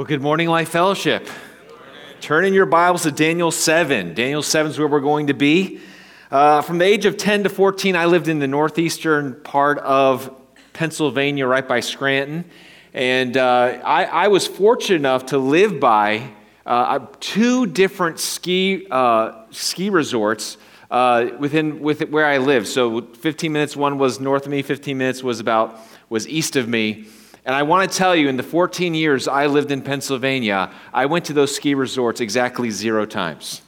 Well, good morning, Life Fellowship. Turn in your Bibles to Daniel 7. Daniel 7 is where we're going to be. From the age of 10 to 14, I lived in the northeastern part of Pennsylvania, right by Scranton. And I was fortunate enough to live by two different ski resorts within where I lived. So 15 minutes, one was north of me, 15 minutes was east of me. And I want to tell you, in the 14 years I lived in Pennsylvania, I went to those ski resorts exactly 0 times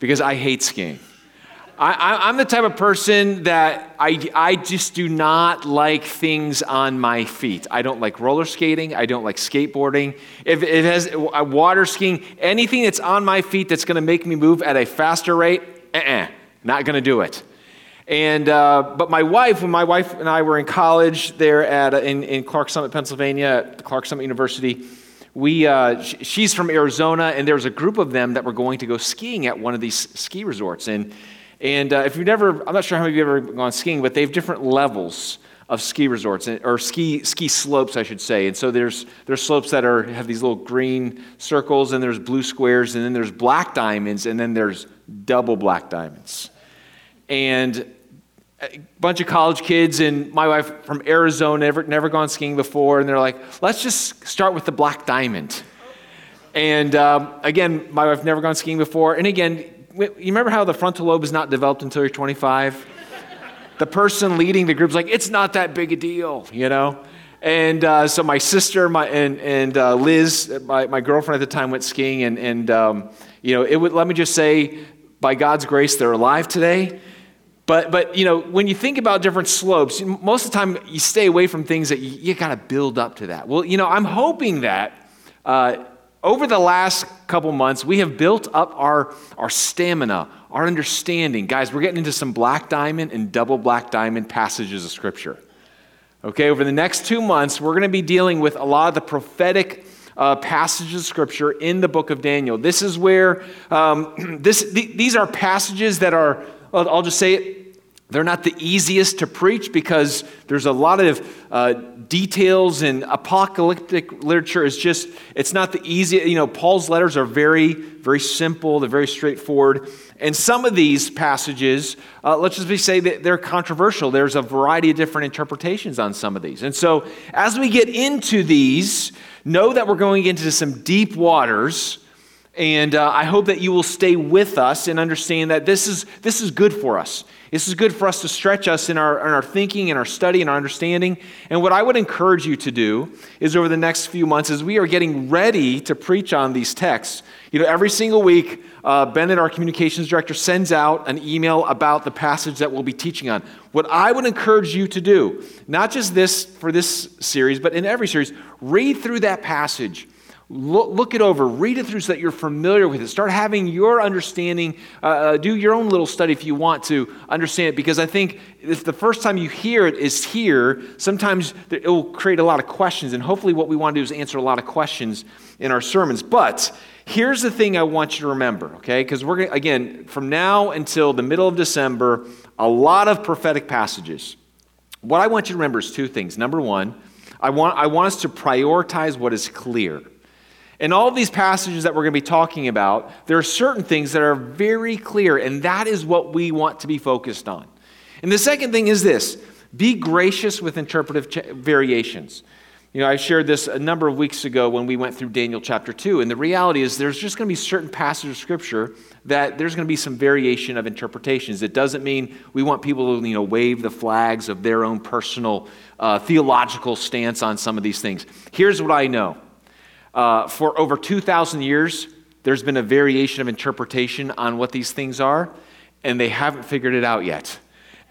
because I hate skiing. I'm the type of person that I just do not like things on my feet. I don't like roller skating. I don't like skateboarding. If it has water skiing, anything that's on my feet that's going to make me move at a faster rate, not going to do it. And but my wife, when my wife and I were in college there in Clarks Summit, Pennsylvania, at Clarks Summit University, she's from Arizona, and there was a group of them that were going to go skiing at one of these ski resorts. And if you've never, I'm not sure how many of you have ever gone skiing, but they have different levels of ski resorts or ski slopes, I should say. And so there's slopes that have these little green circles, and there's blue squares, and then there's black diamonds, and then there's double black diamonds, and a bunch of college kids and my wife from Arizona, never gone skiing before, and they're like, let's just start with the black diamond. And again, my wife never gone skiing before, and again, you remember how the frontal lobe is not developed until you're 25? The person leading the group's like, it's not that big a deal, you know? And so my sister and Liz, my girlfriend at the time, went skiing, and it would, let me just say, by God's grace, they're alive today. But you know, when you think about different slopes, most of the time you stay away from things that you got to build up to that. Well, you know, I'm hoping that over the last couple months, we have built up our stamina, our understanding. Guys, we're getting into some black diamond and double black diamond passages of Scripture. Okay, over the next 2 months, we're going to be dealing with a lot of the prophetic passages of Scripture in the book of Daniel. This is where, these are passages that are, I'll just say it, they're not the easiest to preach because there's a lot of details, and apocalyptic literature is just, it's not the easiest. You know, Paul's letters are very, very simple. They're very straightforward. And some of these passages, let's just say that they're controversial. There's a variety of different interpretations on some of these. And so as we get into these, know that we're going into some deep waters. And I hope that you will stay with us and understand that this is good for us. This is good for us to stretch us in our thinking, in our study, in our understanding. And what I would encourage you to do is over the next few months, as we are getting ready to preach on these texts, you know, every single week, Bennett, our communications director, sends out an email about the passage that we'll be teaching on. What I would encourage you to do, not just this for this series, but in every series, read through that passage. Look it over, read it through so that you're familiar with it. Start having your understanding, do your own little study if you want to understand it, because I think if the first time you hear it is here, sometimes it will create a lot of questions, and hopefully what we want to do is answer a lot of questions in our sermons. But here's the thing I want you to remember, okay, because we're going to, again, from now until the middle of December, a lot of prophetic passages. What I want you to remember is 2 things. Number 1, I want us to prioritize what is clear. In all of these passages that we're going to be talking about, there are certain things that are very clear, and that is what we want to be focused on. And the second thing is this: be gracious with interpretive variations. You know, I shared this a number of weeks ago when we went through Daniel chapter 2, and the reality is there's just going to be certain passages of Scripture that there's going to be some variation of interpretations. It doesn't mean we want people to, you know, wave the flags of their own personal theological stance on some of these things. Here's what I know. For over 2,000 years, there's been a variation of interpretation on what these things are, and they haven't figured it out yet.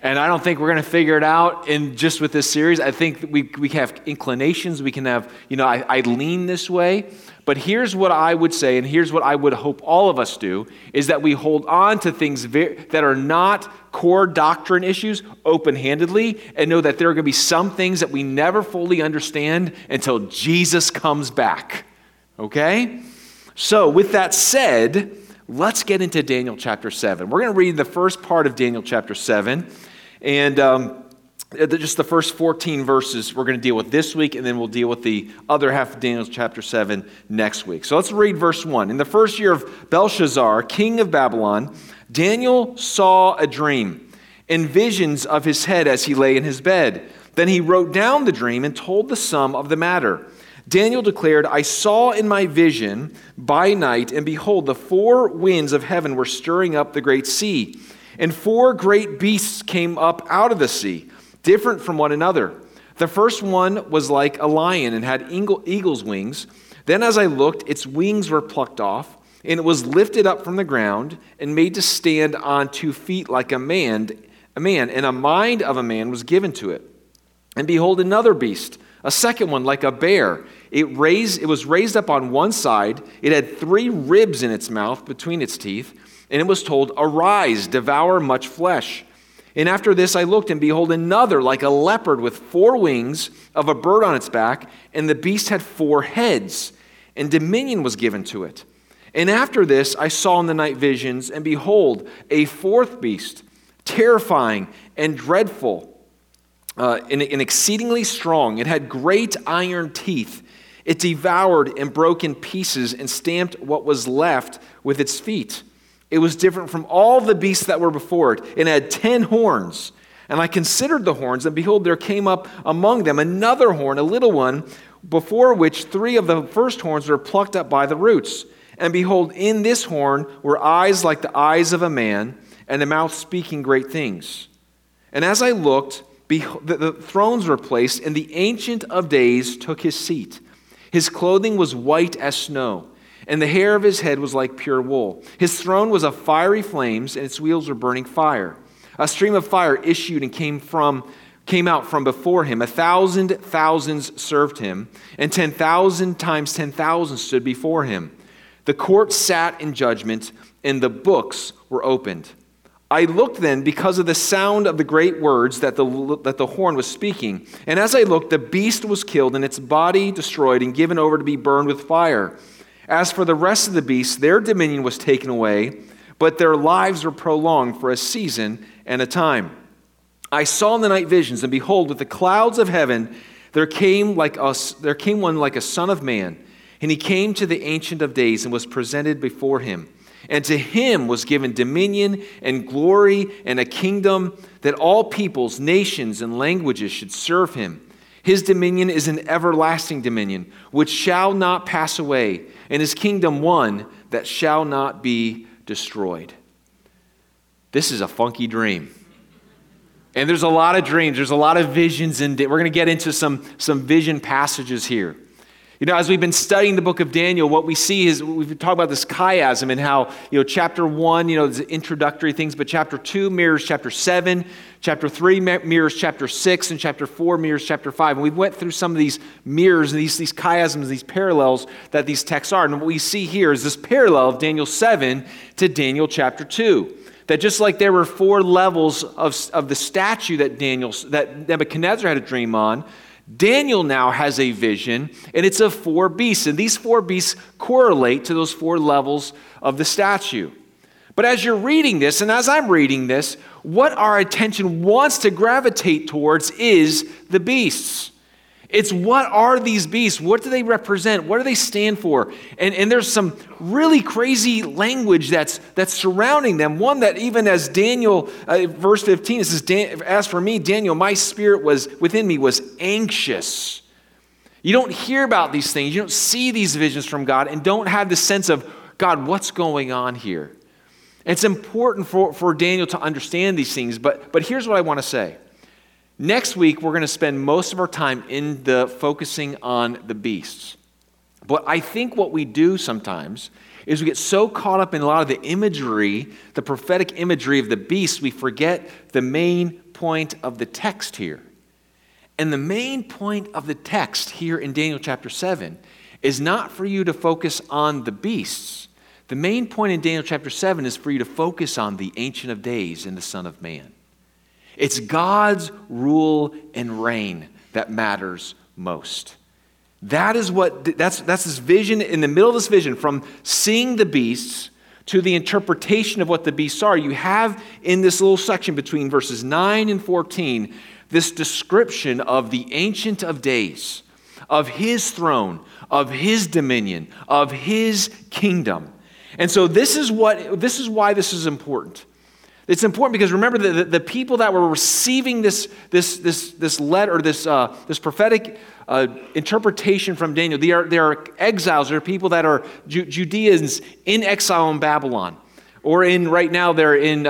And I don't think we're going to figure it out in just with this series. I think that we have inclinations. We can have, you know, I lean this way. But here's what I would say, and here's what I would hope all of us do, is that we hold on to things that are not core doctrine issues open-handedly, and know that there are going to be some things that we never fully understand until Jesus comes back. Okay? So with that said, let's get into Daniel chapter 7. We're going to read the first part of Daniel chapter 7. And Just the first 14 verses we're going to deal with this week, and then we'll deal with the other half of Daniel chapter 7 next week. So let's read verse 1. In the first year of Belshazzar, king of Babylon, Daniel saw a dream and visions of his head as he lay in his bed. Then he wrote down the dream and told the sum of the matter. Daniel declared, I saw in my vision by night, and behold, the four winds of heaven were stirring up the great sea, and four great beasts came up out of the sea, different from one another. The first one was like a lion and had eagle's wings. Then as I looked, its wings were plucked off, and it was lifted up from the ground and made to stand on 2 feet like a man, and a mind of a man was given to it. And behold, another beast, a second one like a bear. It was raised up on one side. It had 3 ribs in its mouth between its teeth, and it was told, Arise, devour much flesh. And after this I looked, and behold, another like a leopard with 4 wings of a bird on its back, and the beast had 4 heads, and dominion was given to it. And after this I saw in the night visions, and behold, a 4th beast, terrifying and dreadful, and exceedingly strong. It had great iron teeth. It devoured and broke in pieces and stamped what was left with its feet. It was different from all the beasts that were before it, and had 10 horns. And I considered the horns, and behold, there came up among them another horn, a little one, before which 3 of the first horns were plucked up by the roots. And behold, in this horn were eyes like the eyes of a man, and a mouth speaking great things. And as I looked, the thrones were placed, and the Ancient of Days took his seat. His clothing was white as snow, and the hair of his head was like pure wool. His throne was of fiery flames, and its wheels were burning fire. A stream of fire issued and came out from before him. 1,000 thousands served him, and 10,000 times 10,000 stood before him. The court sat in judgment, and the books were opened. I looked then because of the sound of the great words that the horn was speaking. And as I looked, the beast was killed, and its body destroyed and given over to be burned with fire. As for the rest of the beasts, their dominion was taken away, but their lives were prolonged for a season and a time. I saw in the night visions, and behold, with the clouds of heaven, there came one like a son of man, and he came to the Ancient of Days and was presented before him. And to him was given dominion and glory and a kingdom, that all peoples, nations, and languages should serve him. His dominion is an everlasting dominion, which shall not pass away, and his kingdom one that shall not be destroyed. This is a funky dream. And there's a lot of dreams. There's a lot of visions, and we're going to get into some vision passages here. You know, as we've been studying the book of Daniel, what we see is, we've been talking about this chiasm and how, chapter 1, there's introductory things, but chapter 2 mirrors chapter 7, chapter 3 mirrors chapter 6, and chapter 4 mirrors chapter 5. And we went through some of these mirrors, and these chiasms, these parallels that these texts are. And what we see here is this parallel of Daniel 7 to Daniel chapter 2. That just like there were 4 levels of the statue that Nebuchadnezzar had a dream on, Daniel now has a vision, and it's of 4 beasts, and these 4 beasts correlate to those 4 levels of the statue. But as you're reading this, and as I'm reading this, what our attention wants to gravitate towards is the beasts. It's, what are these beasts? What do they represent? What do they stand for? And there's some really crazy language that's surrounding them. One that even as Daniel, verse 15, it says, as for me, Daniel, my spirit was within me was anxious. You don't hear about these things. You don't see these visions from God, and don't have the sense of, God, what's going on here? And it's important for Daniel to understand these things, but here's what I want to say. Next week, we're going to spend most of our time focusing on the beasts. But I think what we do sometimes is we get so caught up in a lot of the imagery, the prophetic imagery of the beasts, we forget the main point of the text here. And the main point of the text here in Daniel chapter 7 is not for you to focus on the beasts. The main point in Daniel chapter 7 is for you to focus on the Ancient of Days and the Son of Man. It's God's rule and reign that matters most. That is that's this vision, in the middle of this vision, from seeing the beasts to the interpretation of what the beasts are. You have in this little section between verses 9 and 14, this description of the Ancient of Days, of his throne, of his dominion, of his kingdom. And so this is why this is important. It's important because remember that the people that were receiving this letter, or this prophetic interpretation from Daniel, they are exiles. They're people that are Judeans in exile in Babylon, or in right now they're in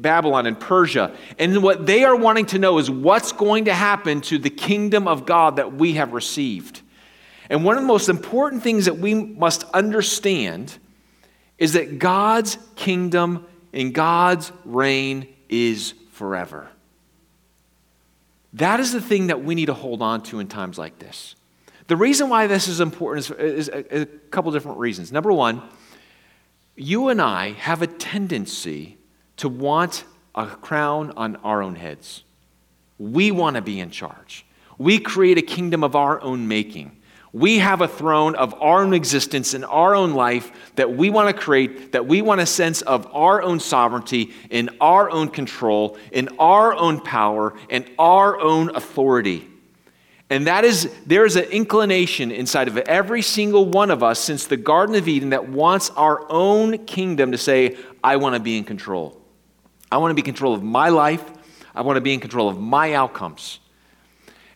Babylon and Persia. And what they are wanting to know is what's going to happen to the kingdom of God that we have received. And one of the most important things that we must understand is that God's kingdom and God's reign is forever. That is the thing that we need to hold on to in times like this. The reason why this is important is a couple different reasons. Number one, you and I have a tendency to want a crown on our own heads. We want to be in charge. We create a kingdom of our own making. We have a throne of our own existence in our own life that we want to create, that we want a sense of our own sovereignty, in our own control, in our own power, and our own authority. And there is an inclination inside of every single one of us since the Garden of Eden that wants our own kingdom to say, I want to be in control. I want to be in control of my life. I want to be in control of my outcomes.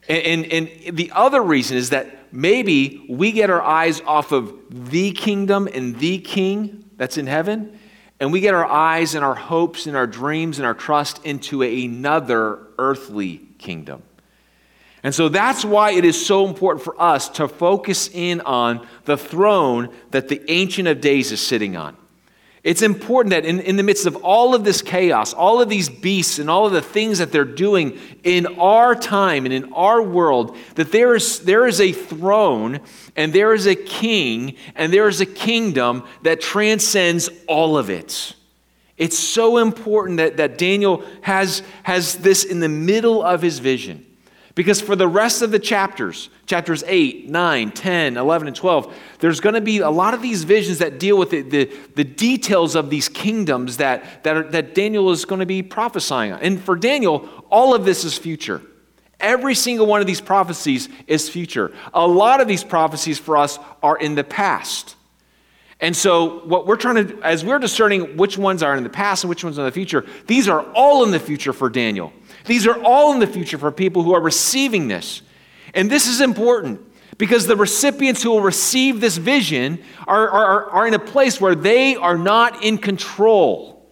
And the other reason is that maybe we get our eyes off of the kingdom and the king that's in heaven, and we get our eyes and our hopes and our dreams and our trust into another earthly kingdom. And so that's why it is so important for us to focus in on the throne that the Ancient of Days is sitting on. It's important that in the midst of all of this chaos, all of these beasts and all of the things that they're doing in our time and in our world, that there is a throne and there is a king and there is a kingdom that transcends all of it. It's so important that Daniel has this in the middle of his vision. Because for the rest of the chapters 8, 9, 10, 11, and 12, there's going to be a lot of these visions that deal with the details of these kingdoms that Daniel is going to be prophesying on. And for Daniel, all of this is future. Every single one of these prophecies is future. A lot of these prophecies for us are in the past. And so what we're trying to, as we're discerning which ones are in the past and which ones are in the future, these are all in the future for Daniel. These are all in the future for people who are receiving this. And this is important because the recipients who will receive this vision are in a place where they are not in control.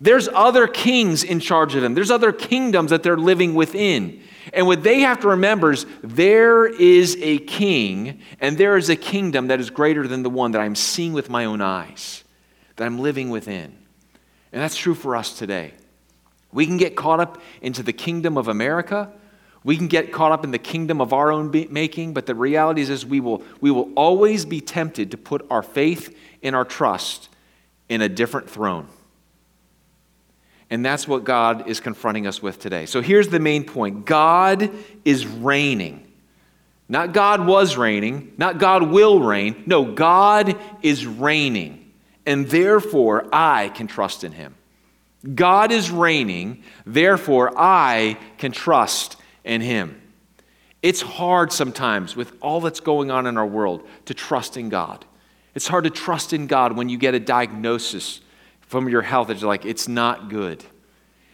There's other kings in charge of them. There's other kingdoms that they're living within. And what they have to remember is there is a king and there is a kingdom that is greater than the one that I'm seeing with my own eyes, that I'm living within. And that's true for us today. We can get caught up into the kingdom of America. We can get caught up in the kingdom of our own making, but the reality is we will always be tempted to put our faith and our trust in a different throne. And that's what God is confronting us with today. So here's the main point. God is reigning. Not God was reigning, not God will reign. No, God is reigning, and therefore I can trust in him. God is reigning, therefore I can trust in him. It's hard sometimes with all that's going on in our world to trust in God. It's hard to trust in God when you get a diagnosis from your health that's like, it's not good.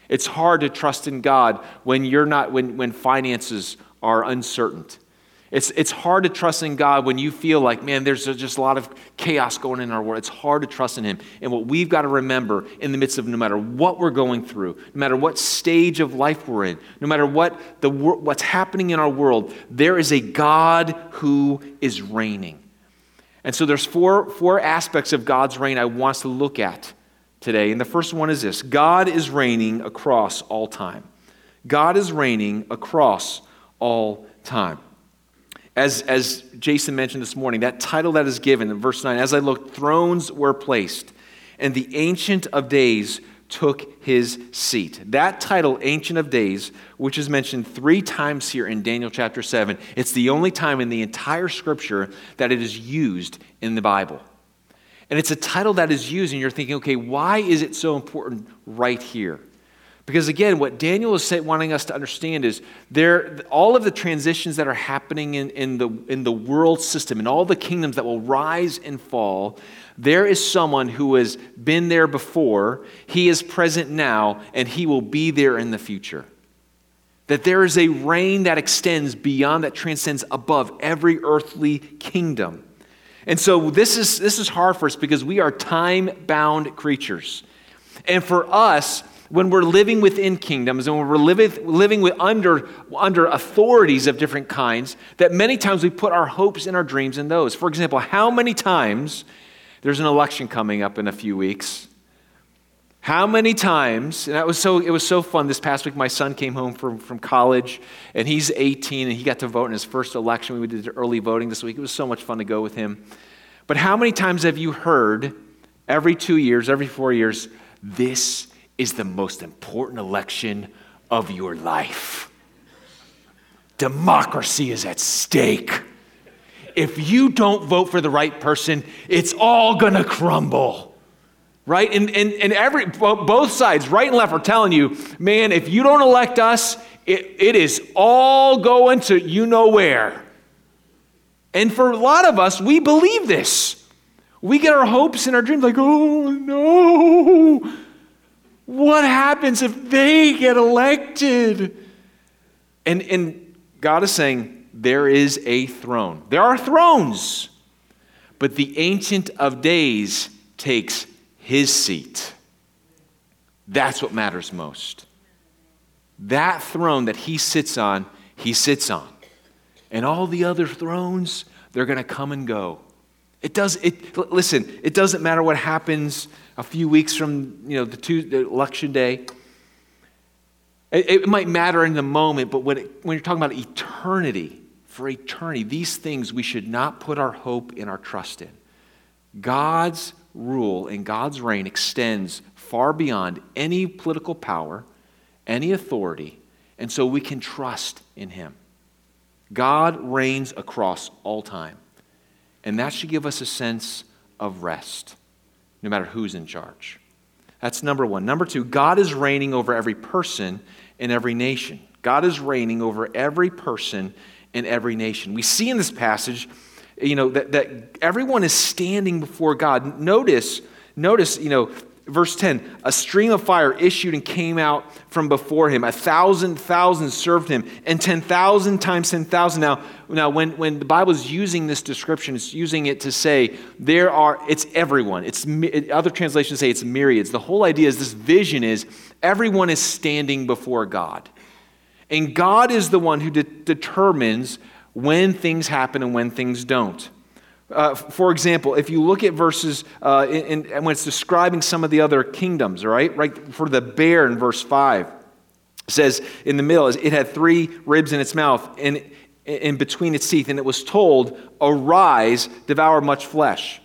It's hard to trust in God when you're not, when finances are uncertain. It's hard to trust in God when you feel like, man, there's just a lot of chaos going in our world. It's hard to trust in him. And what we've got to remember in the midst of no matter what we're going through, no matter what stage of life we're in, no matter what's happening in our world, there is a God who is reigning. And so there's four aspects of God's reign I want us to look at today. And the first one is this: God is reigning across all time. God is reigning across all time. As Jason mentioned this morning, that title that is given in verse 9, as I looked, thrones were placed, and the Ancient of Days took his seat. That title, Ancient of Days, which is mentioned 3 times here in Daniel chapter 7, it's the only time in the entire scripture that it is used in the Bible. And it's a title that is used, and you're thinking, okay, why is it so important right here? Because again, what Daniel is wanting us to understand is all of the transitions that are happening in the world system, and all the kingdoms that will rise and fall, there is someone who has been there before, he is present now, and he will be there in the future. That there is a reign that extends beyond, that transcends above every earthly kingdom. And so this is hard for us because we are time-bound creatures. And for us, when we're living within kingdoms and when we're living with under authorities of different kinds, that many times we put our hopes and our dreams in those. For example, how many times, there's an election coming up in a few weeks, how many times, and it was so fun this past week, my son came home from college and he's 18 and he got to vote in his first election. We did early voting this week. It was so much fun to go with him. But how many times have you heard every 2 years, every 4 years, this is the most important election of your life. Democracy is at stake. If you don't vote for the right person, it's all gonna crumble, right? And both sides, right and left, are telling you, man, if you don't elect us, it is all going to you know where. And for a lot of us, we believe this. We get our hopes and our dreams like, oh no. What happens if they get elected? And God is saying, there is a throne. There are thrones. But the Ancient of Days takes his seat. That's what matters most. That throne that he sits on. And all the other thrones, they're going to come and go. It doesn't matter what happens a few weeks from the election day. It might matter in the moment, but when you're talking about eternity, for eternity, these things we should not put our hope and our trust in. God's rule and God's reign extends far beyond any political power, any authority, and so we can trust in him. God reigns across all time. And that should give us a sense of rest, no matter who's in charge. That's number one. Number two, God is reigning over every person in every nation. God is reigning over every person in every nation. We see in this passage, that everyone is standing before God. Notice, verse 10, a stream of fire issued and came out from before him. 1,000 served him, and 10,000 times 10,000. Now when the Bible is using this description, it's using it to say it's everyone. Other translations say it's myriads. The whole idea is this vision is everyone is standing before God. And God is the one who determines when things happen and when things don't. For example, if you look at verses, when it's describing some of the other kingdoms, right? For the bear in verse 5, it says in the middle, it had 3 ribs in its mouth and in between its teeth, and it was told, arise, devour much flesh.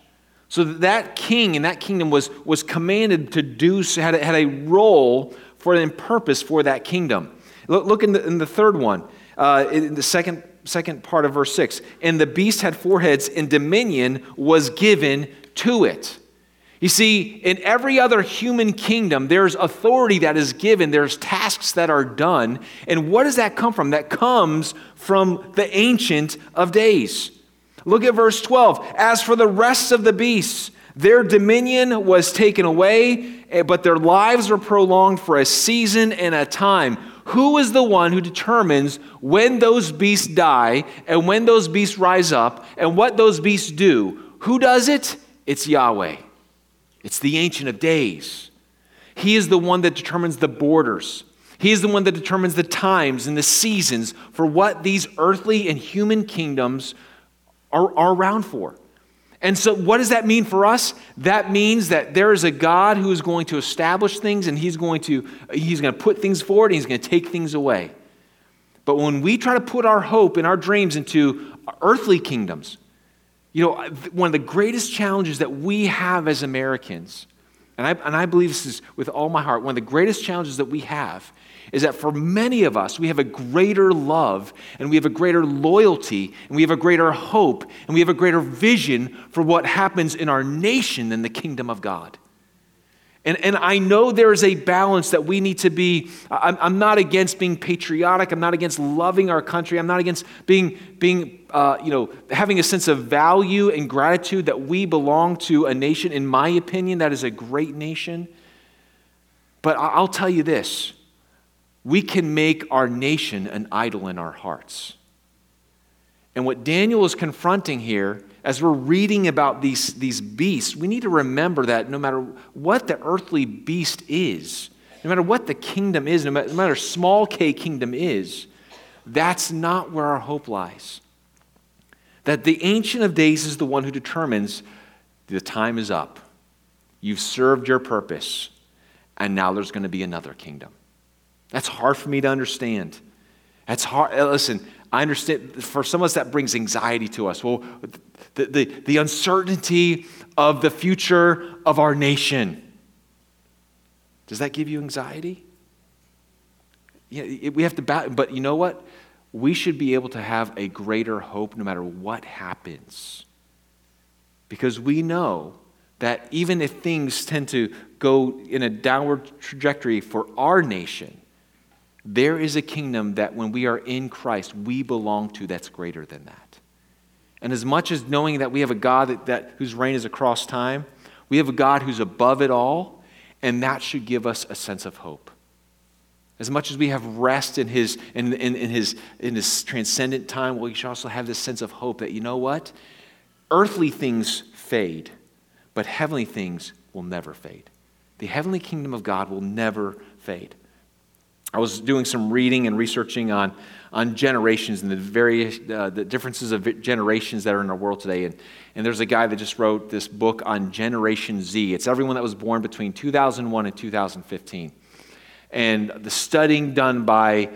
So that king and that kingdom was commanded to do, had a role for and purpose for that kingdom. Look in the third one, in the second part of verse 6, and the beast had 4 heads, and dominion was given to it. You see, in every other human kingdom, there's authority that is given, there's tasks that are done, and what does that come from? That comes from the Ancient of Days. Look at verse 12. As for the rest of the beasts, their dominion was taken away, but their lives were prolonged for a season and a time. Who is the one who determines when those beasts die and when those beasts rise up and what those beasts do? Who does it? It's Yahweh. It's the Ancient of Days. He is the one that determines the borders. He is the one that determines the times and the seasons for what these earthly and human kingdoms are around for. And so what does that mean for us? That means that there is a God who is going to establish things, and he's going to put things forward, and he's going to take things away. But when we try to put our hope and our dreams into earthly kingdoms, one of the greatest challenges that we have as Americans, and I believe this is with all my heart, one of the greatest challenges that we have is that for many of us, we have a greater love, and we have a greater loyalty, and we have a greater hope, and we have a greater vision for what happens in our nation than the kingdom of God. And I know there is a balance that we need to be. I'm not against being patriotic. I'm not against loving our country. I'm not against being having a sense of value and gratitude that we belong to a nation, in my opinion, that is a great nation. But I'll tell you this. We can make our nation an idol in our hearts. And what Daniel is confronting here, as we're reading about these beasts, we need to remember that no matter what the earthly beast is, no matter what the kingdom is, no matter small k kingdom is, that's not where our hope lies. That the Ancient of Days is the one who determines the time is up. You've served your purpose, and now there's going to be another kingdom. That's hard for me to understand. That's hard. Listen, I understand for some of us that brings anxiety to us. Well, the uncertainty of the future of our nation. Does that give you anxiety? Yeah, we have to battle, but you know what? We should be able to have a greater hope no matter what happens. Because we know that even if things tend to go in a downward trajectory for our nation, there is a kingdom that when we are in Christ, we belong to that's greater than that. And as much as knowing that we have a God that whose reign is across time, we have a God who's above it all, and that should give us a sense of hope. As much as we have rest in His in His transcendent time, we should also have this sense of hope that, you know what? Earthly things fade, but heavenly things will never fade. The heavenly kingdom of God will never fade. I was doing some reading and researching on generations and the differences of generations that are in our world today. And there's a guy that just wrote this book on Generation Z. It's everyone that was born between 2001 and 2015. And the studying done by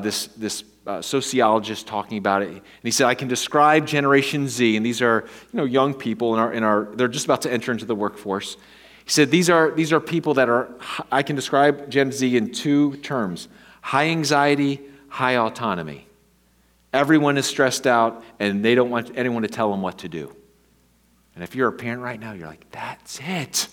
this sociologist talking about it, and he said, I can describe Generation Z, and these are young people they're just about to enter into the workforce. He said, these are people that are, I can describe Gen Z in two terms: high anxiety, high autonomy. Everyone is stressed out, and they don't want anyone to tell them what to do. And if you're a parent right now, you're like, that's it.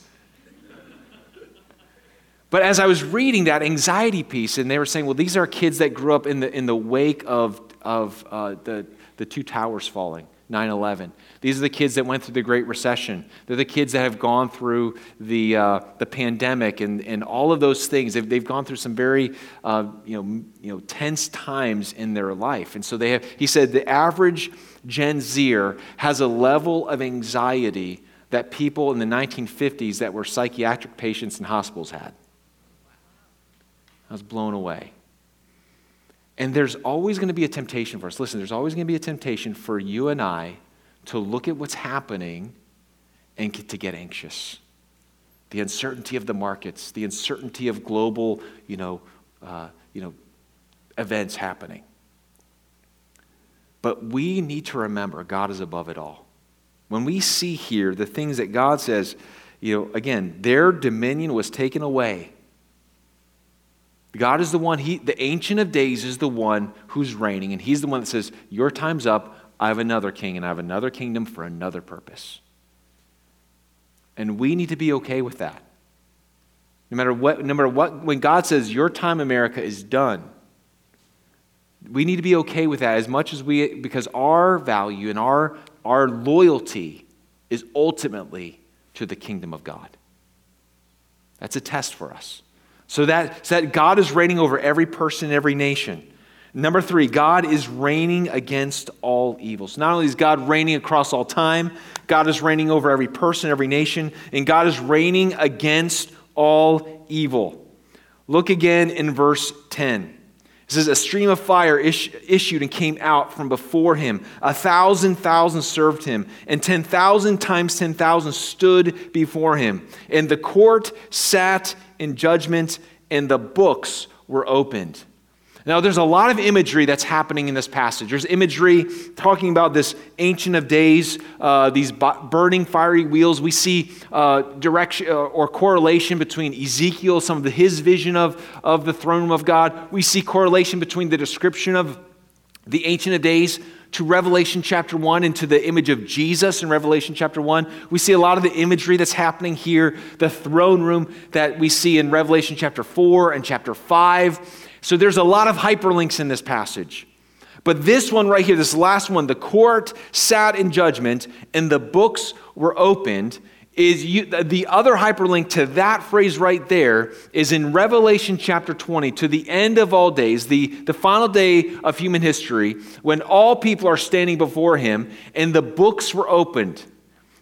But as I was reading that anxiety piece, and they were saying, well, these are kids that grew up in the wake of the two towers falling. 9/11. These are the kids that went through the Great Recession. They're the kids that have gone through the pandemic and all of those things. They've gone through some very tense times in their life, and so they have. He said the average Gen Zer has a level of anxiety that people in the 1950s that were psychiatric patients in hospitals had. I was blown away. And there's always going to be a temptation for us. Listen, there's always going to be a temptation for you and I to look at what's happening and to get anxious. The uncertainty of the markets, the uncertainty of global, events happening. But we need to remember God is above it all. When we see here the things that God says, again, their dominion was taken away. God is the one, the Ancient of Days is the one who's reigning, and He's the one that says, your time's up, I have another king, and I have another kingdom for another purpose. And we need to be okay with that. No matter what, when God says, your time, America, is done, we need to be okay with that because our value and our loyalty is ultimately to the kingdom of God. That's a test for us. So that God is reigning over every person and every nation. Number 3, God is reigning against all evils. Not only is God reigning across all time, God is reigning over every person, every nation, and God is reigning against all evil. Look again in verse 10. It says, a stream of fire issued and came out from before him. 1,000 served him, and 10,000 times 10,000 stood before him. And the court sat in judgment, and the books were opened. Now, there's a lot of imagery that's happening in this passage. There's imagery talking about this Ancient of Days, these burning fiery wheels. We see direction or correlation between Ezekiel, his vision of the throne room of God. We see correlation between the description of the Ancient of Days to Revelation chapter 1 and to the image of Jesus in Revelation chapter 1, we see a lot of the imagery that's happening here, the throne room that we see in Revelation chapter 4 and chapter 5. So there's a lot of hyperlinks in this passage. But this one right here, this last one, the court sat in judgment and the books were opened, the other hyperlink to that phrase right there is in Revelation chapter 20, to the end of all days, the final day of human history, when all people are standing before him and the books were opened.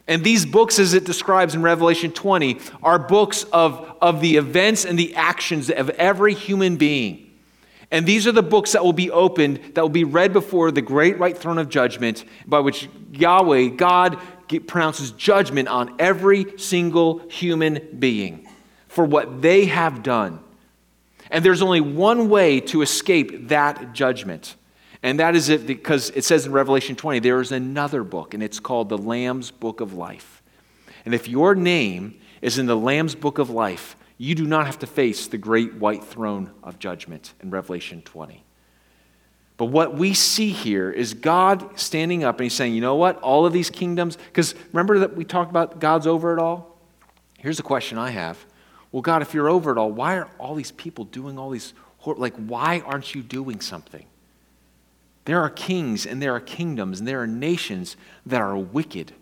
And these books, as it describes in Revelation 20, are books of the events and the actions of every human being. And these are the books that will be opened, that will be read before the great white throne of judgment, by which Yahweh, God, pronounces judgment on every single human being for what they have done. And there's only one way to escape that judgment. And that is it, because it says in Revelation 20, there is another book, and it's called the Lamb's Book of Life. And if your name is in the Lamb's Book of Life, you do not have to face the great white throne of judgment in Revelation 20. But what we see here is God standing up and he's saying, you know what, all of these kingdoms, because remember that we talked about God's over it all? Here's a question I have. Well, God, if you're over it all, why are all these people doing all these, why aren't you doing something? There are kings and there are kingdoms and there are nations that are wicked.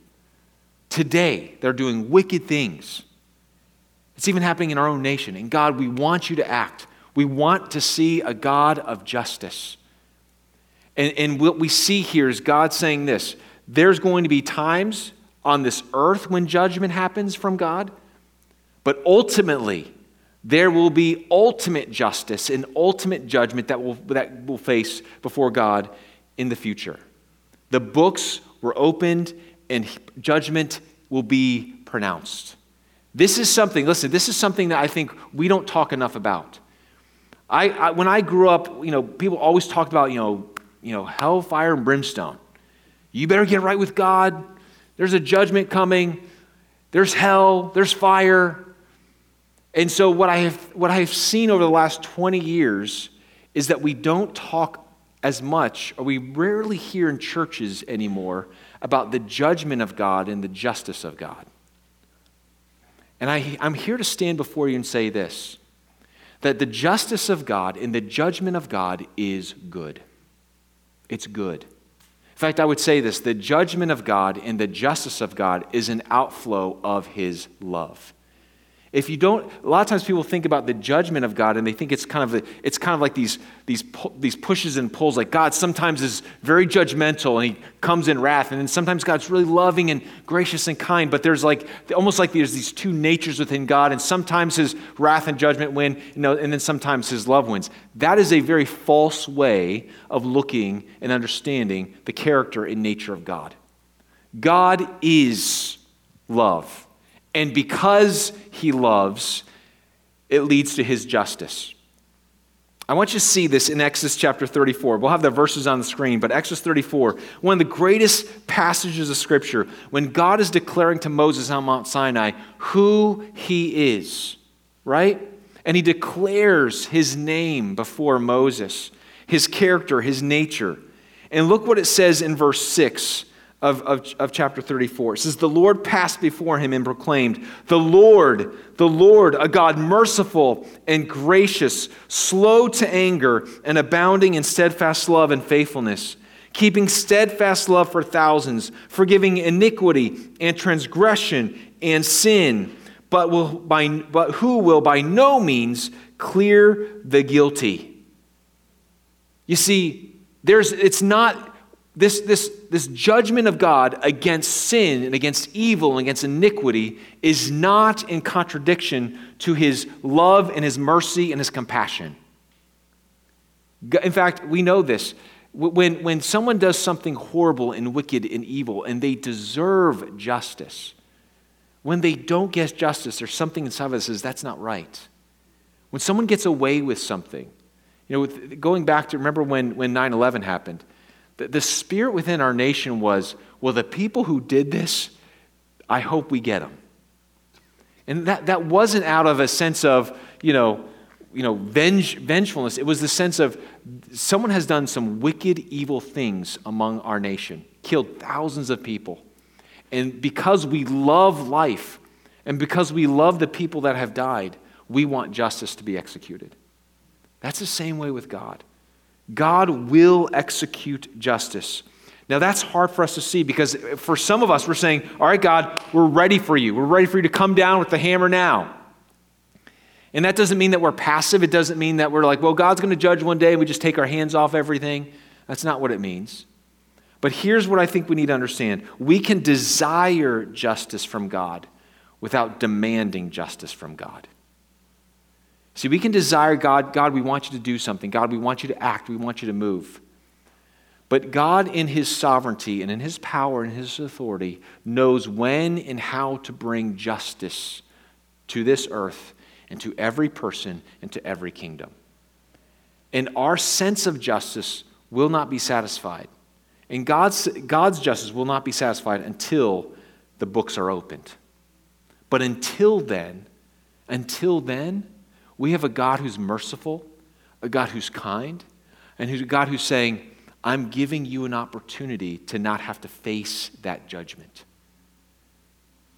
Today, they're doing wicked things. It's even happening in our own nation. And God, we want you to act. We want to see a God of justice. And what we see here is God saying this. There's going to be times on this earth when judgment happens from God. But ultimately, there will be ultimate justice and ultimate judgment that will face before God in the future. The books were opened and judgment will be pronounced. This is something that I think we don't talk enough about. I when I grew up, people always talked about, hellfire and brimstone. You better get right with God. There's a judgment coming. There's hell. There's fire. And so what I have seen over the last 20 years is that we don't talk as much, or we rarely hear in churches anymore about the judgment of God and the justice of God. And I'm here to stand before you and say this, that the justice of God and the judgment of God is good. It's good. In fact, I would say this, the judgment of God and the justice of God is an outflow of his love. If you don't, a lot of times people think about the judgment of God and they think it's kind of like these pushes and pulls, like God sometimes is very judgmental and he comes in wrath, and then sometimes God's really loving and gracious and kind, but there's almost like there's these two natures within God, and sometimes his wrath and judgment win, and then sometimes his love wins. That is a very false way of looking and understanding the character and nature of God. God is love. And because he loves, it leads to his justice. I want you to see this in Exodus chapter 34. We'll have the verses on the screen, but Exodus 34, one of the greatest passages of Scripture, when God is declaring to Moses on Mount Sinai who he is, right? And he declares his name before Moses, his character, his nature. And look what it says in verse 6. Of chapter 34. It says, the Lord passed before him and proclaimed, the Lord, a God merciful and gracious, slow to anger and abounding in steadfast love and faithfulness, keeping steadfast love for thousands, forgiving iniquity and transgression and sin, but who will by no means clear the guilty. You see, This judgment of God against sin and against evil and against iniquity is not in contradiction to his love and his mercy and his compassion. In fact, we know this. When someone does something horrible and wicked and evil and they deserve justice, when they don't get justice, there's something inside of us that says that's not right. When someone gets away with something, going back to, remember when 9/11 happened, the spirit within our nation was, well, the people who did this, I hope we get them. And that wasn't out of a sense of, vengefulness. It was the sense of someone has done some wicked, evil things among our nation, killed thousands of people. And because we love life and because we love the people that have died, we want justice to be executed. That's the same way with God. God will execute justice. Now, that's hard for us to see because for some of us, we're saying, all right, God, we're ready for you. We're ready for you to come down with the hammer now. And that doesn't mean that we're passive. It doesn't mean that we're like, well, God's going to judge one day and we just take our hands off everything. That's not what it means. But here's what I think we need to understand. We can desire justice from God without demanding justice from God. See, we can desire God, we want you to do something. God, we want you to act. We want you to move. But God in his sovereignty and in his power and his authority knows when and how to bring justice to this earth and to every person and to every kingdom. And our sense of justice will not be satisfied. And God's justice will not be satisfied until the books are opened. But until then, we have a God who's merciful, a God who's kind, and a God who's saying, I'm giving you an opportunity to not have to face that judgment.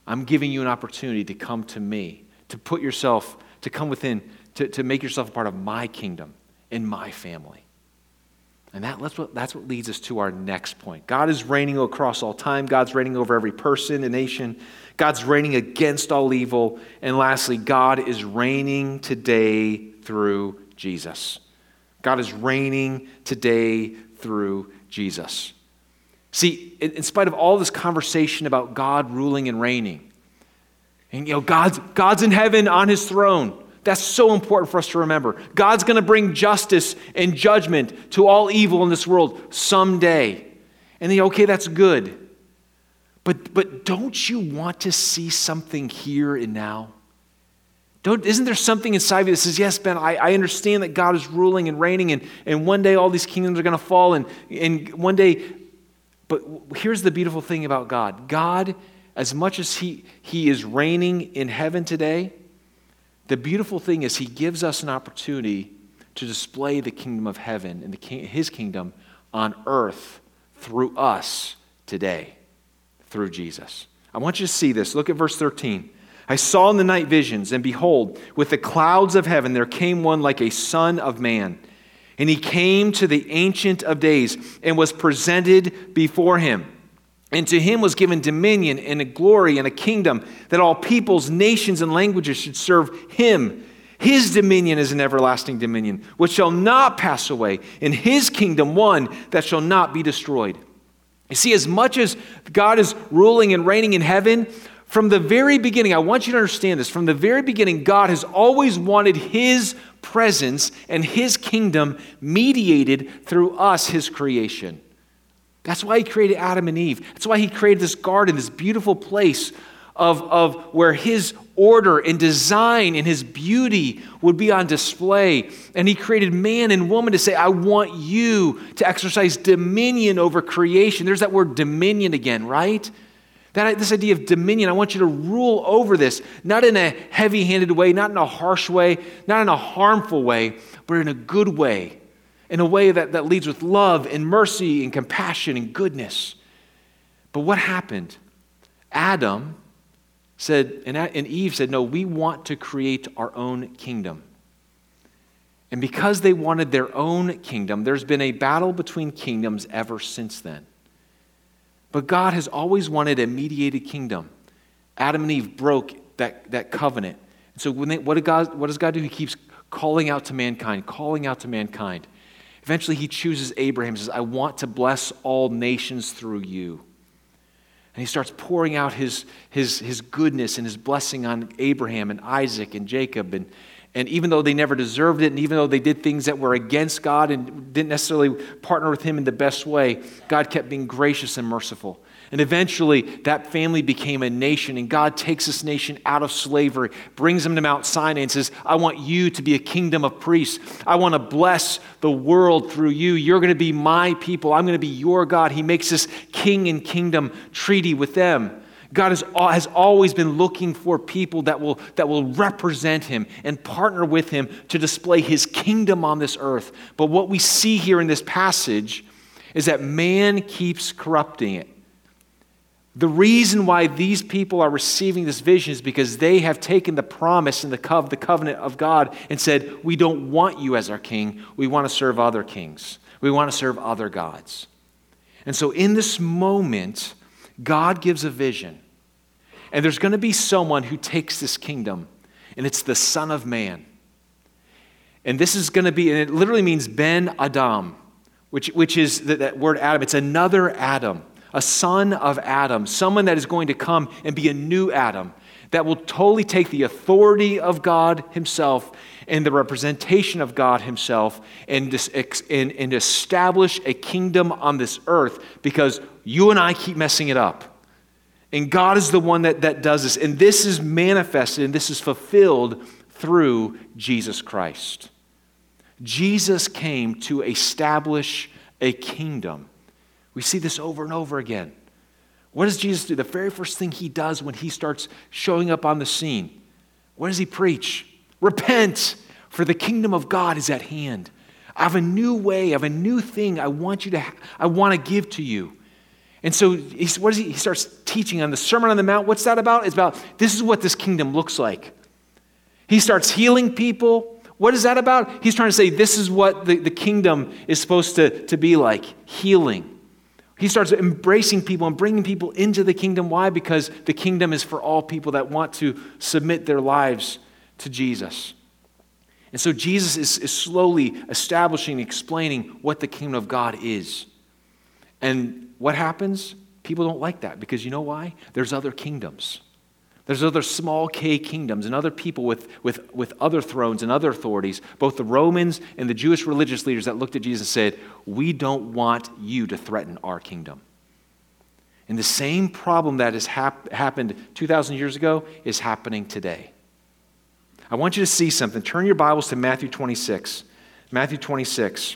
I'm giving you an opportunity to come to me, to put yourself, to come within, to make yourself a part of my kingdom and my family. And that's what leads us to our next point. God is reigning across all time. God's reigning over every person and nation. God's reigning against all evil. And lastly, God is reigning today through Jesus. God is reigning today through Jesus. See, in spite of all this conversation about God ruling and reigning, and you know, God's in heaven on his throne. That's so important for us to remember. God's going to bring justice and judgment to all evil in this world someday. And then, okay, that's good. But don't you want to see something here and now? Isn't there something inside of you that says, yes, Ben, I understand that God is ruling and reigning, and one day all these kingdoms are going to fall, and one day, but here's the beautiful thing about God. God, as much as he is reigning in heaven today, the beautiful thing is he gives us an opportunity to display the kingdom of heaven and his kingdom on earth through us today, through Jesus. I want you to see this. Look at verse 13. I saw in the night visions, and behold, with the clouds of heaven there came one like a son of man. And he came to the Ancient of Days and was presented before him. And to him was given dominion and a glory and a kingdom that all peoples, nations, and languages should serve him. His dominion is an everlasting dominion, which shall not pass away, and his kingdom one that shall not be destroyed. You see, as much as God is ruling and reigning in heaven, from the very beginning, I want you to understand this, from the very beginning, God has always wanted his presence and his kingdom mediated through us, his creation. That's why he created Adam and Eve. That's why he created this garden, this beautiful place of where his order and design and his beauty would be on display. And he created man and woman to say, I want you to exercise dominion over creation. There's that word dominion again, right? This idea of dominion, I want you to rule over this, not in a heavy-handed way, not in a harsh way, not in a harmful way, but in a good way. In a way that leads with love and mercy and compassion and goodness. But what happened? Adam said, and Eve said, no, we want to create our own kingdom. And because they wanted their own kingdom, there's been a battle between kingdoms ever since then. But God has always wanted a mediated kingdom. Adam and Eve broke that covenant. And so what does God do? He keeps calling out to mankind. Eventually, he chooses Abraham and says, I want to bless all nations through you. And he starts pouring out his goodness and his blessing on Abraham and Isaac and Jacob. And even though they never deserved it, and even though they did things that were against God and didn't necessarily partner with him in the best way, God kept being gracious and merciful. And eventually, that family became a nation, and God takes this nation out of slavery, brings them to Mount Sinai, and says, I want you to be a kingdom of priests. I want to bless the world through you. You're going to be my people. I'm going to be your God. He makes this king and kingdom treaty with them. God has always been looking for people that will represent him and partner with him to display his kingdom on this earth. But what we see here in this passage is that man keeps corrupting it. The reason why these people are receiving this vision is because they have taken the promise and the covenant of God and said, we don't want you as our king. We want to serve other kings. We want to serve other gods. And so in this moment, God gives a vision. And there's going to be someone who takes this kingdom, and it's the Son of Man. And this is going to be, and it literally means Ben Adam, which is that word Adam. It's another Adam. A son of Adam, someone that is going to come and be a new Adam that will totally take the authority of God himself and the representation of God himself and establish a kingdom on this earth, because you and I keep messing it up. And God is the one that does this. And this is manifested and this is fulfilled through Jesus Christ. Jesus came to establish a kingdom. We see this over and over again. What does Jesus do? The very first thing he does when he starts showing up on the scene, what does he preach? Repent, for the kingdom of God is at hand. I have a new way, I have a new thing I want to give to you. And so he starts teaching on the Sermon on the Mount. What's that about? It's about this is what this kingdom looks like. He starts healing people. What is that about? He's trying to say this is what the kingdom is supposed to be like, healing. He starts embracing people and bringing people into the kingdom. Why? Because the kingdom is for all people that want to submit their lives to Jesus. And so Jesus is slowly establishing and explaining what the kingdom of God is. And what happens? People don't like that, because you know why? There's other kingdoms. There's other small K kingdoms and other people with other thrones and other authorities, both the Romans and the Jewish religious leaders that looked at Jesus and said, we don't want you to threaten our kingdom. And the same problem that has happened 2,000 years ago is happening today. I want you to see something. Turn your Bibles to Matthew 26. Matthew 26.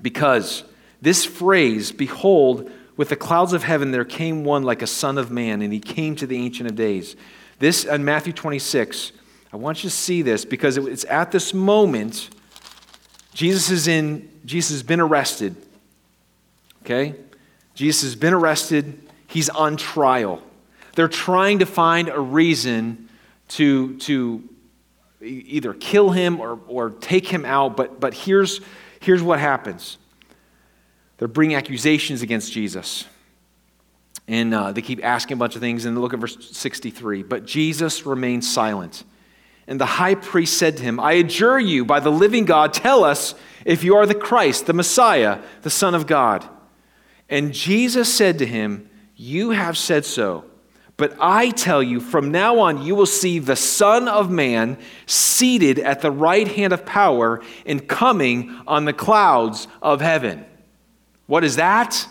Because this phrase, behold, with the clouds of heaven there came one like a son of man, and he came to the Ancient of Days. This, in Matthew 26, I want you to see this, because it's at this moment Jesus has been arrested. Okay? Jesus has been arrested. He's on trial. They're trying to find a reason to either kill him or take him out, but here's what happens. They're bringing accusations against Jesus. And they keep asking a bunch of things. And look at verse 63. But Jesus remained silent. And the high priest said to him, I adjure you by the living God, tell us if you are the Christ, the Messiah, the Son of God. And Jesus said to him, you have said so. But I tell you, from now on you will see the Son of Man seated at the right hand of power and coming on the clouds of heaven. What is that?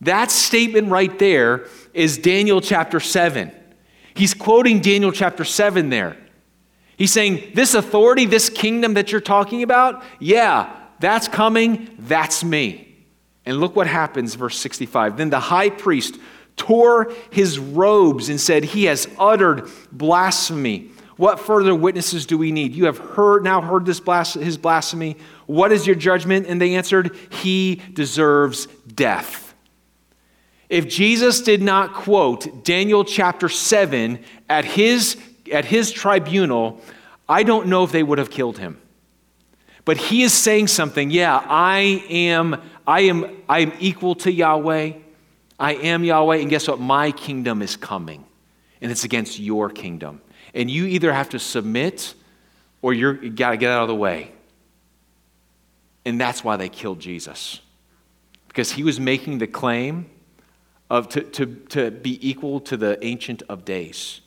That statement right there is Daniel chapter 7. He's quoting Daniel chapter 7 there. He's saying, this authority, this kingdom that you're talking about, yeah, that's coming, that's me. And look what happens, verse 65. Then the high priest tore his robes and said, he has uttered blasphemy. What further witnesses do we need? You have now heard this his blasphemy. What is your judgment? And they answered, he deserves death. If Jesus did not quote Daniel chapter 7 at his tribunal, I don't know if they would have killed him. But he is saying something. Yeah, I am equal to Yahweh. I am Yahweh, and guess what? My kingdom is coming, and it's against your kingdom. And you either have to submit or you got to get out of the way. And that's why they killed Jesus, because he was making the claim of to be equal to the Ancient of Days.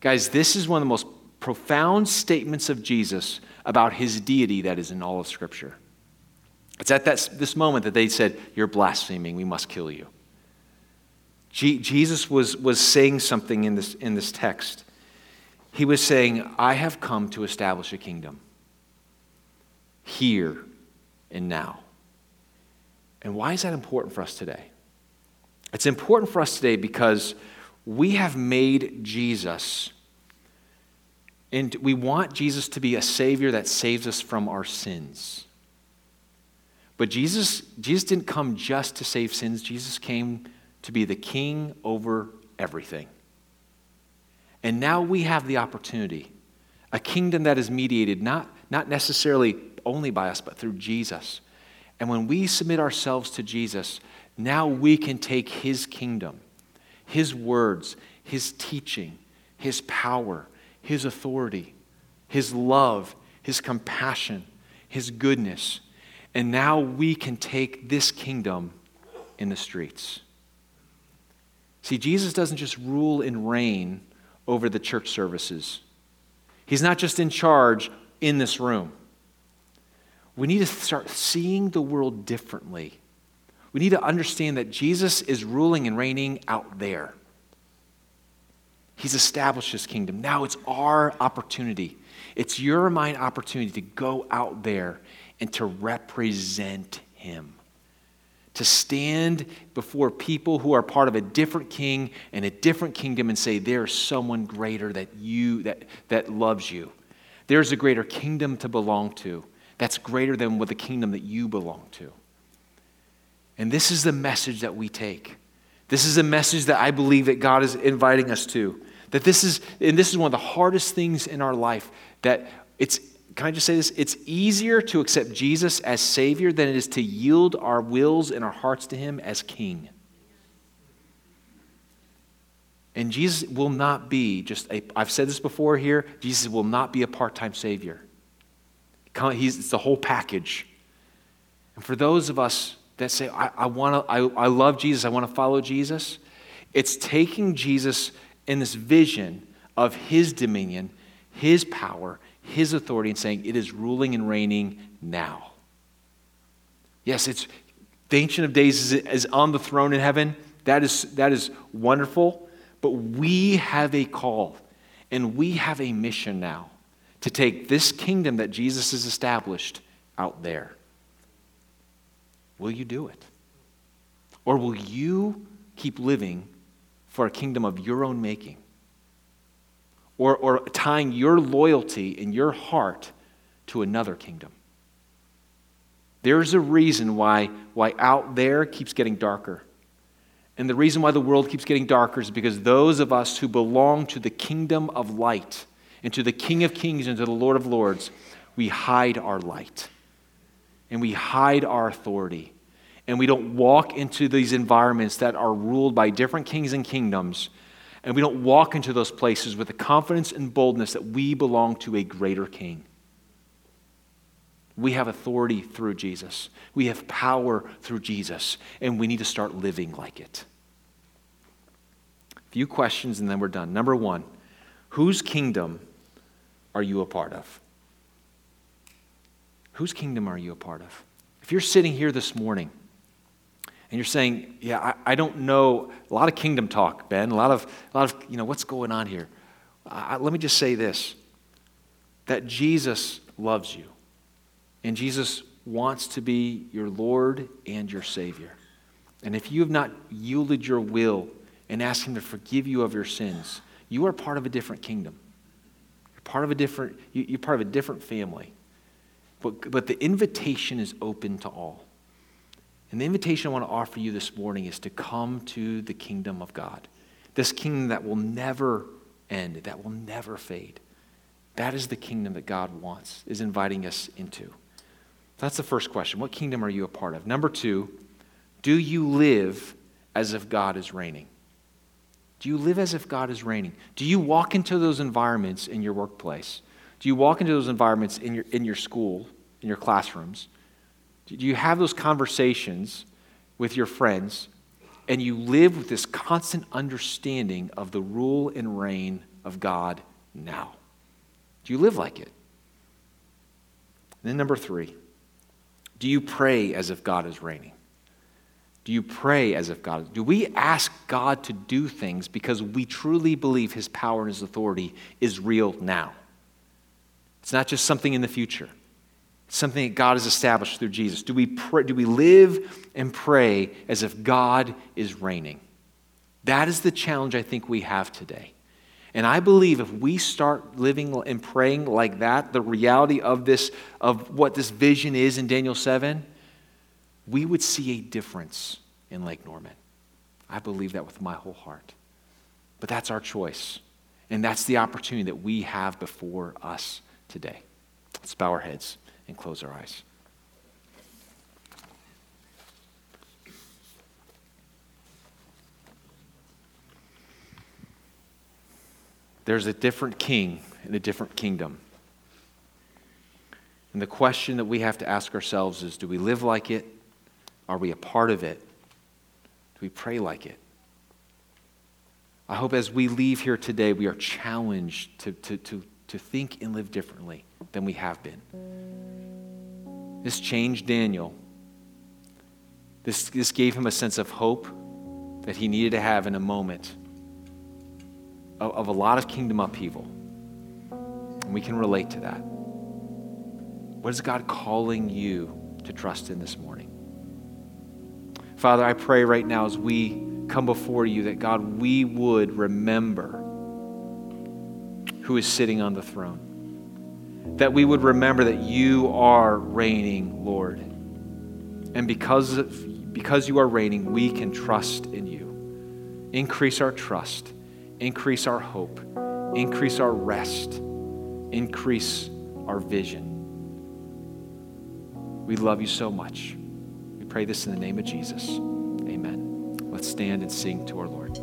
Guys, this is one of the most profound statements of Jesus about his deity that is in all of Scripture. It's at this moment that they said, you're blaspheming, we must kill you. Jesus was saying something in this text. He was saying, I have come to establish a kingdom here and now. And why is that important for us today? It's important for us today because we have made Jesus, and we want Jesus to be a Savior that saves us from our sins. But Jesus didn't come just to save sins. Jesus came to be the King over everything. And now we have the opportunity, a kingdom that is mediated not necessarily only by us, but through Jesus. And when we submit ourselves to Jesus, now we can take his kingdom, his words, his teaching, his power, his authority, his love, his compassion, his goodness. And now we can take this kingdom in the streets. See, Jesus doesn't just rule and reign over the church services. He's not just in charge in this room. We need to start seeing the world differently. We need to understand that Jesus is ruling and reigning out there. He's established his kingdom. Now it's our opportunity. It's your and mine opportunity to go out there and to represent him, to stand before people who are part of a different king and a different kingdom and say, there's someone greater that loves you. There's a greater kingdom to belong to that's greater than what the kingdom that you belong to. And this is the message that we take. This is a message that I believe that God is inviting us to. This is one of the hardest things in our life. Can I just say this? It's easier to accept Jesus as Savior than it is to yield our wills and our hearts to him as King. And Jesus will not be I've said this before here, Jesus will not be a part-time Savior. It's the whole package. And for those of us that say, I love Jesus, I want to follow Jesus, it's taking Jesus in this vision of his dominion, his power, his authority, and saying it is ruling and reigning now. Yes, it's the Ancient of Days is on the throne in heaven. That is wonderful, but we have a call and we have a mission now to take this kingdom that Jesus has established out there. Will you do it? Or will you keep living for a kingdom of your own making? Or tying your loyalty in your heart to another kingdom? There's a reason why out there keeps getting darker. And the reason why the world keeps getting darker is because those of us who belong to the kingdom of light and to the King of Kings and to the Lord of Lords, we hide our light and we hide our authority, and we don't walk into these environments that are ruled by different kings and kingdoms. And we don't walk into those places with the confidence and boldness that we belong to a greater King. We have authority through Jesus. We have power through Jesus. And we need to start living like it. A few questions and then we're done. Number one, whose kingdom are you a part of? Whose kingdom are you a part of? If you're sitting here this morning and you're saying, yeah, I don't know, a lot of kingdom talk, Ben, a lot of what's going on here? Let me just say this, that Jesus loves you, and Jesus wants to be your Lord and your Savior. And if you have not yielded your will and asked him to forgive you of your sins, you are part of a different kingdom. You're part of a different, you're part of a different family. But the invitation is open to all. And the invitation I want to offer you this morning is to come to the kingdom of God. This kingdom that will never end, that will never fade. That is the kingdom that God wants, is inviting us into. That's the first question. What kingdom are you a part of? Number two, do you live as if God is reigning? Do you live as if God is reigning? Do you walk into those environments in your workplace? Do you walk into those environments in your school, in your classrooms? Do you have those conversations with your friends and you live with this constant understanding of the rule and reign of God now? Do you live like it? And then number three, do you pray as if God is reigning? Do you pray as if God is? Do we ask God to do things because we truly believe his power and his authority is real now? It's not just something in the future. Something that God has established through Jesus. Do we live and pray as if God is reigning? That is the challenge I think we have today. And I believe if we start living and praying like that, the reality of this, of what this vision is in Daniel 7, we would see a difference in Lake Norman. I believe that with my whole heart. But that's our choice. And that's the opportunity that we have before us today. Let's bow our heads and close our eyes. There's a different king in a different kingdom. And the question that we have to ask ourselves is, do we live like it? Are we a part of it? Do we pray like it? I hope as we leave here today, we are challenged to think and live differently than we have been. This changed Daniel. This gave him a sense of hope that he needed to have in a moment of a lot of kingdom upheaval. And we can relate to that. What is God calling you to trust in this morning? Father, I pray right now as we come before you that, God, we would remember who is sitting on the throne. That we would remember that you are reigning, Lord. And because you are reigning, we can trust in you. Increase our trust. Increase our hope, increase our rest, increase our vision. We love you so much. We pray this in the name of Jesus. Amen. Let's stand and sing to our Lord.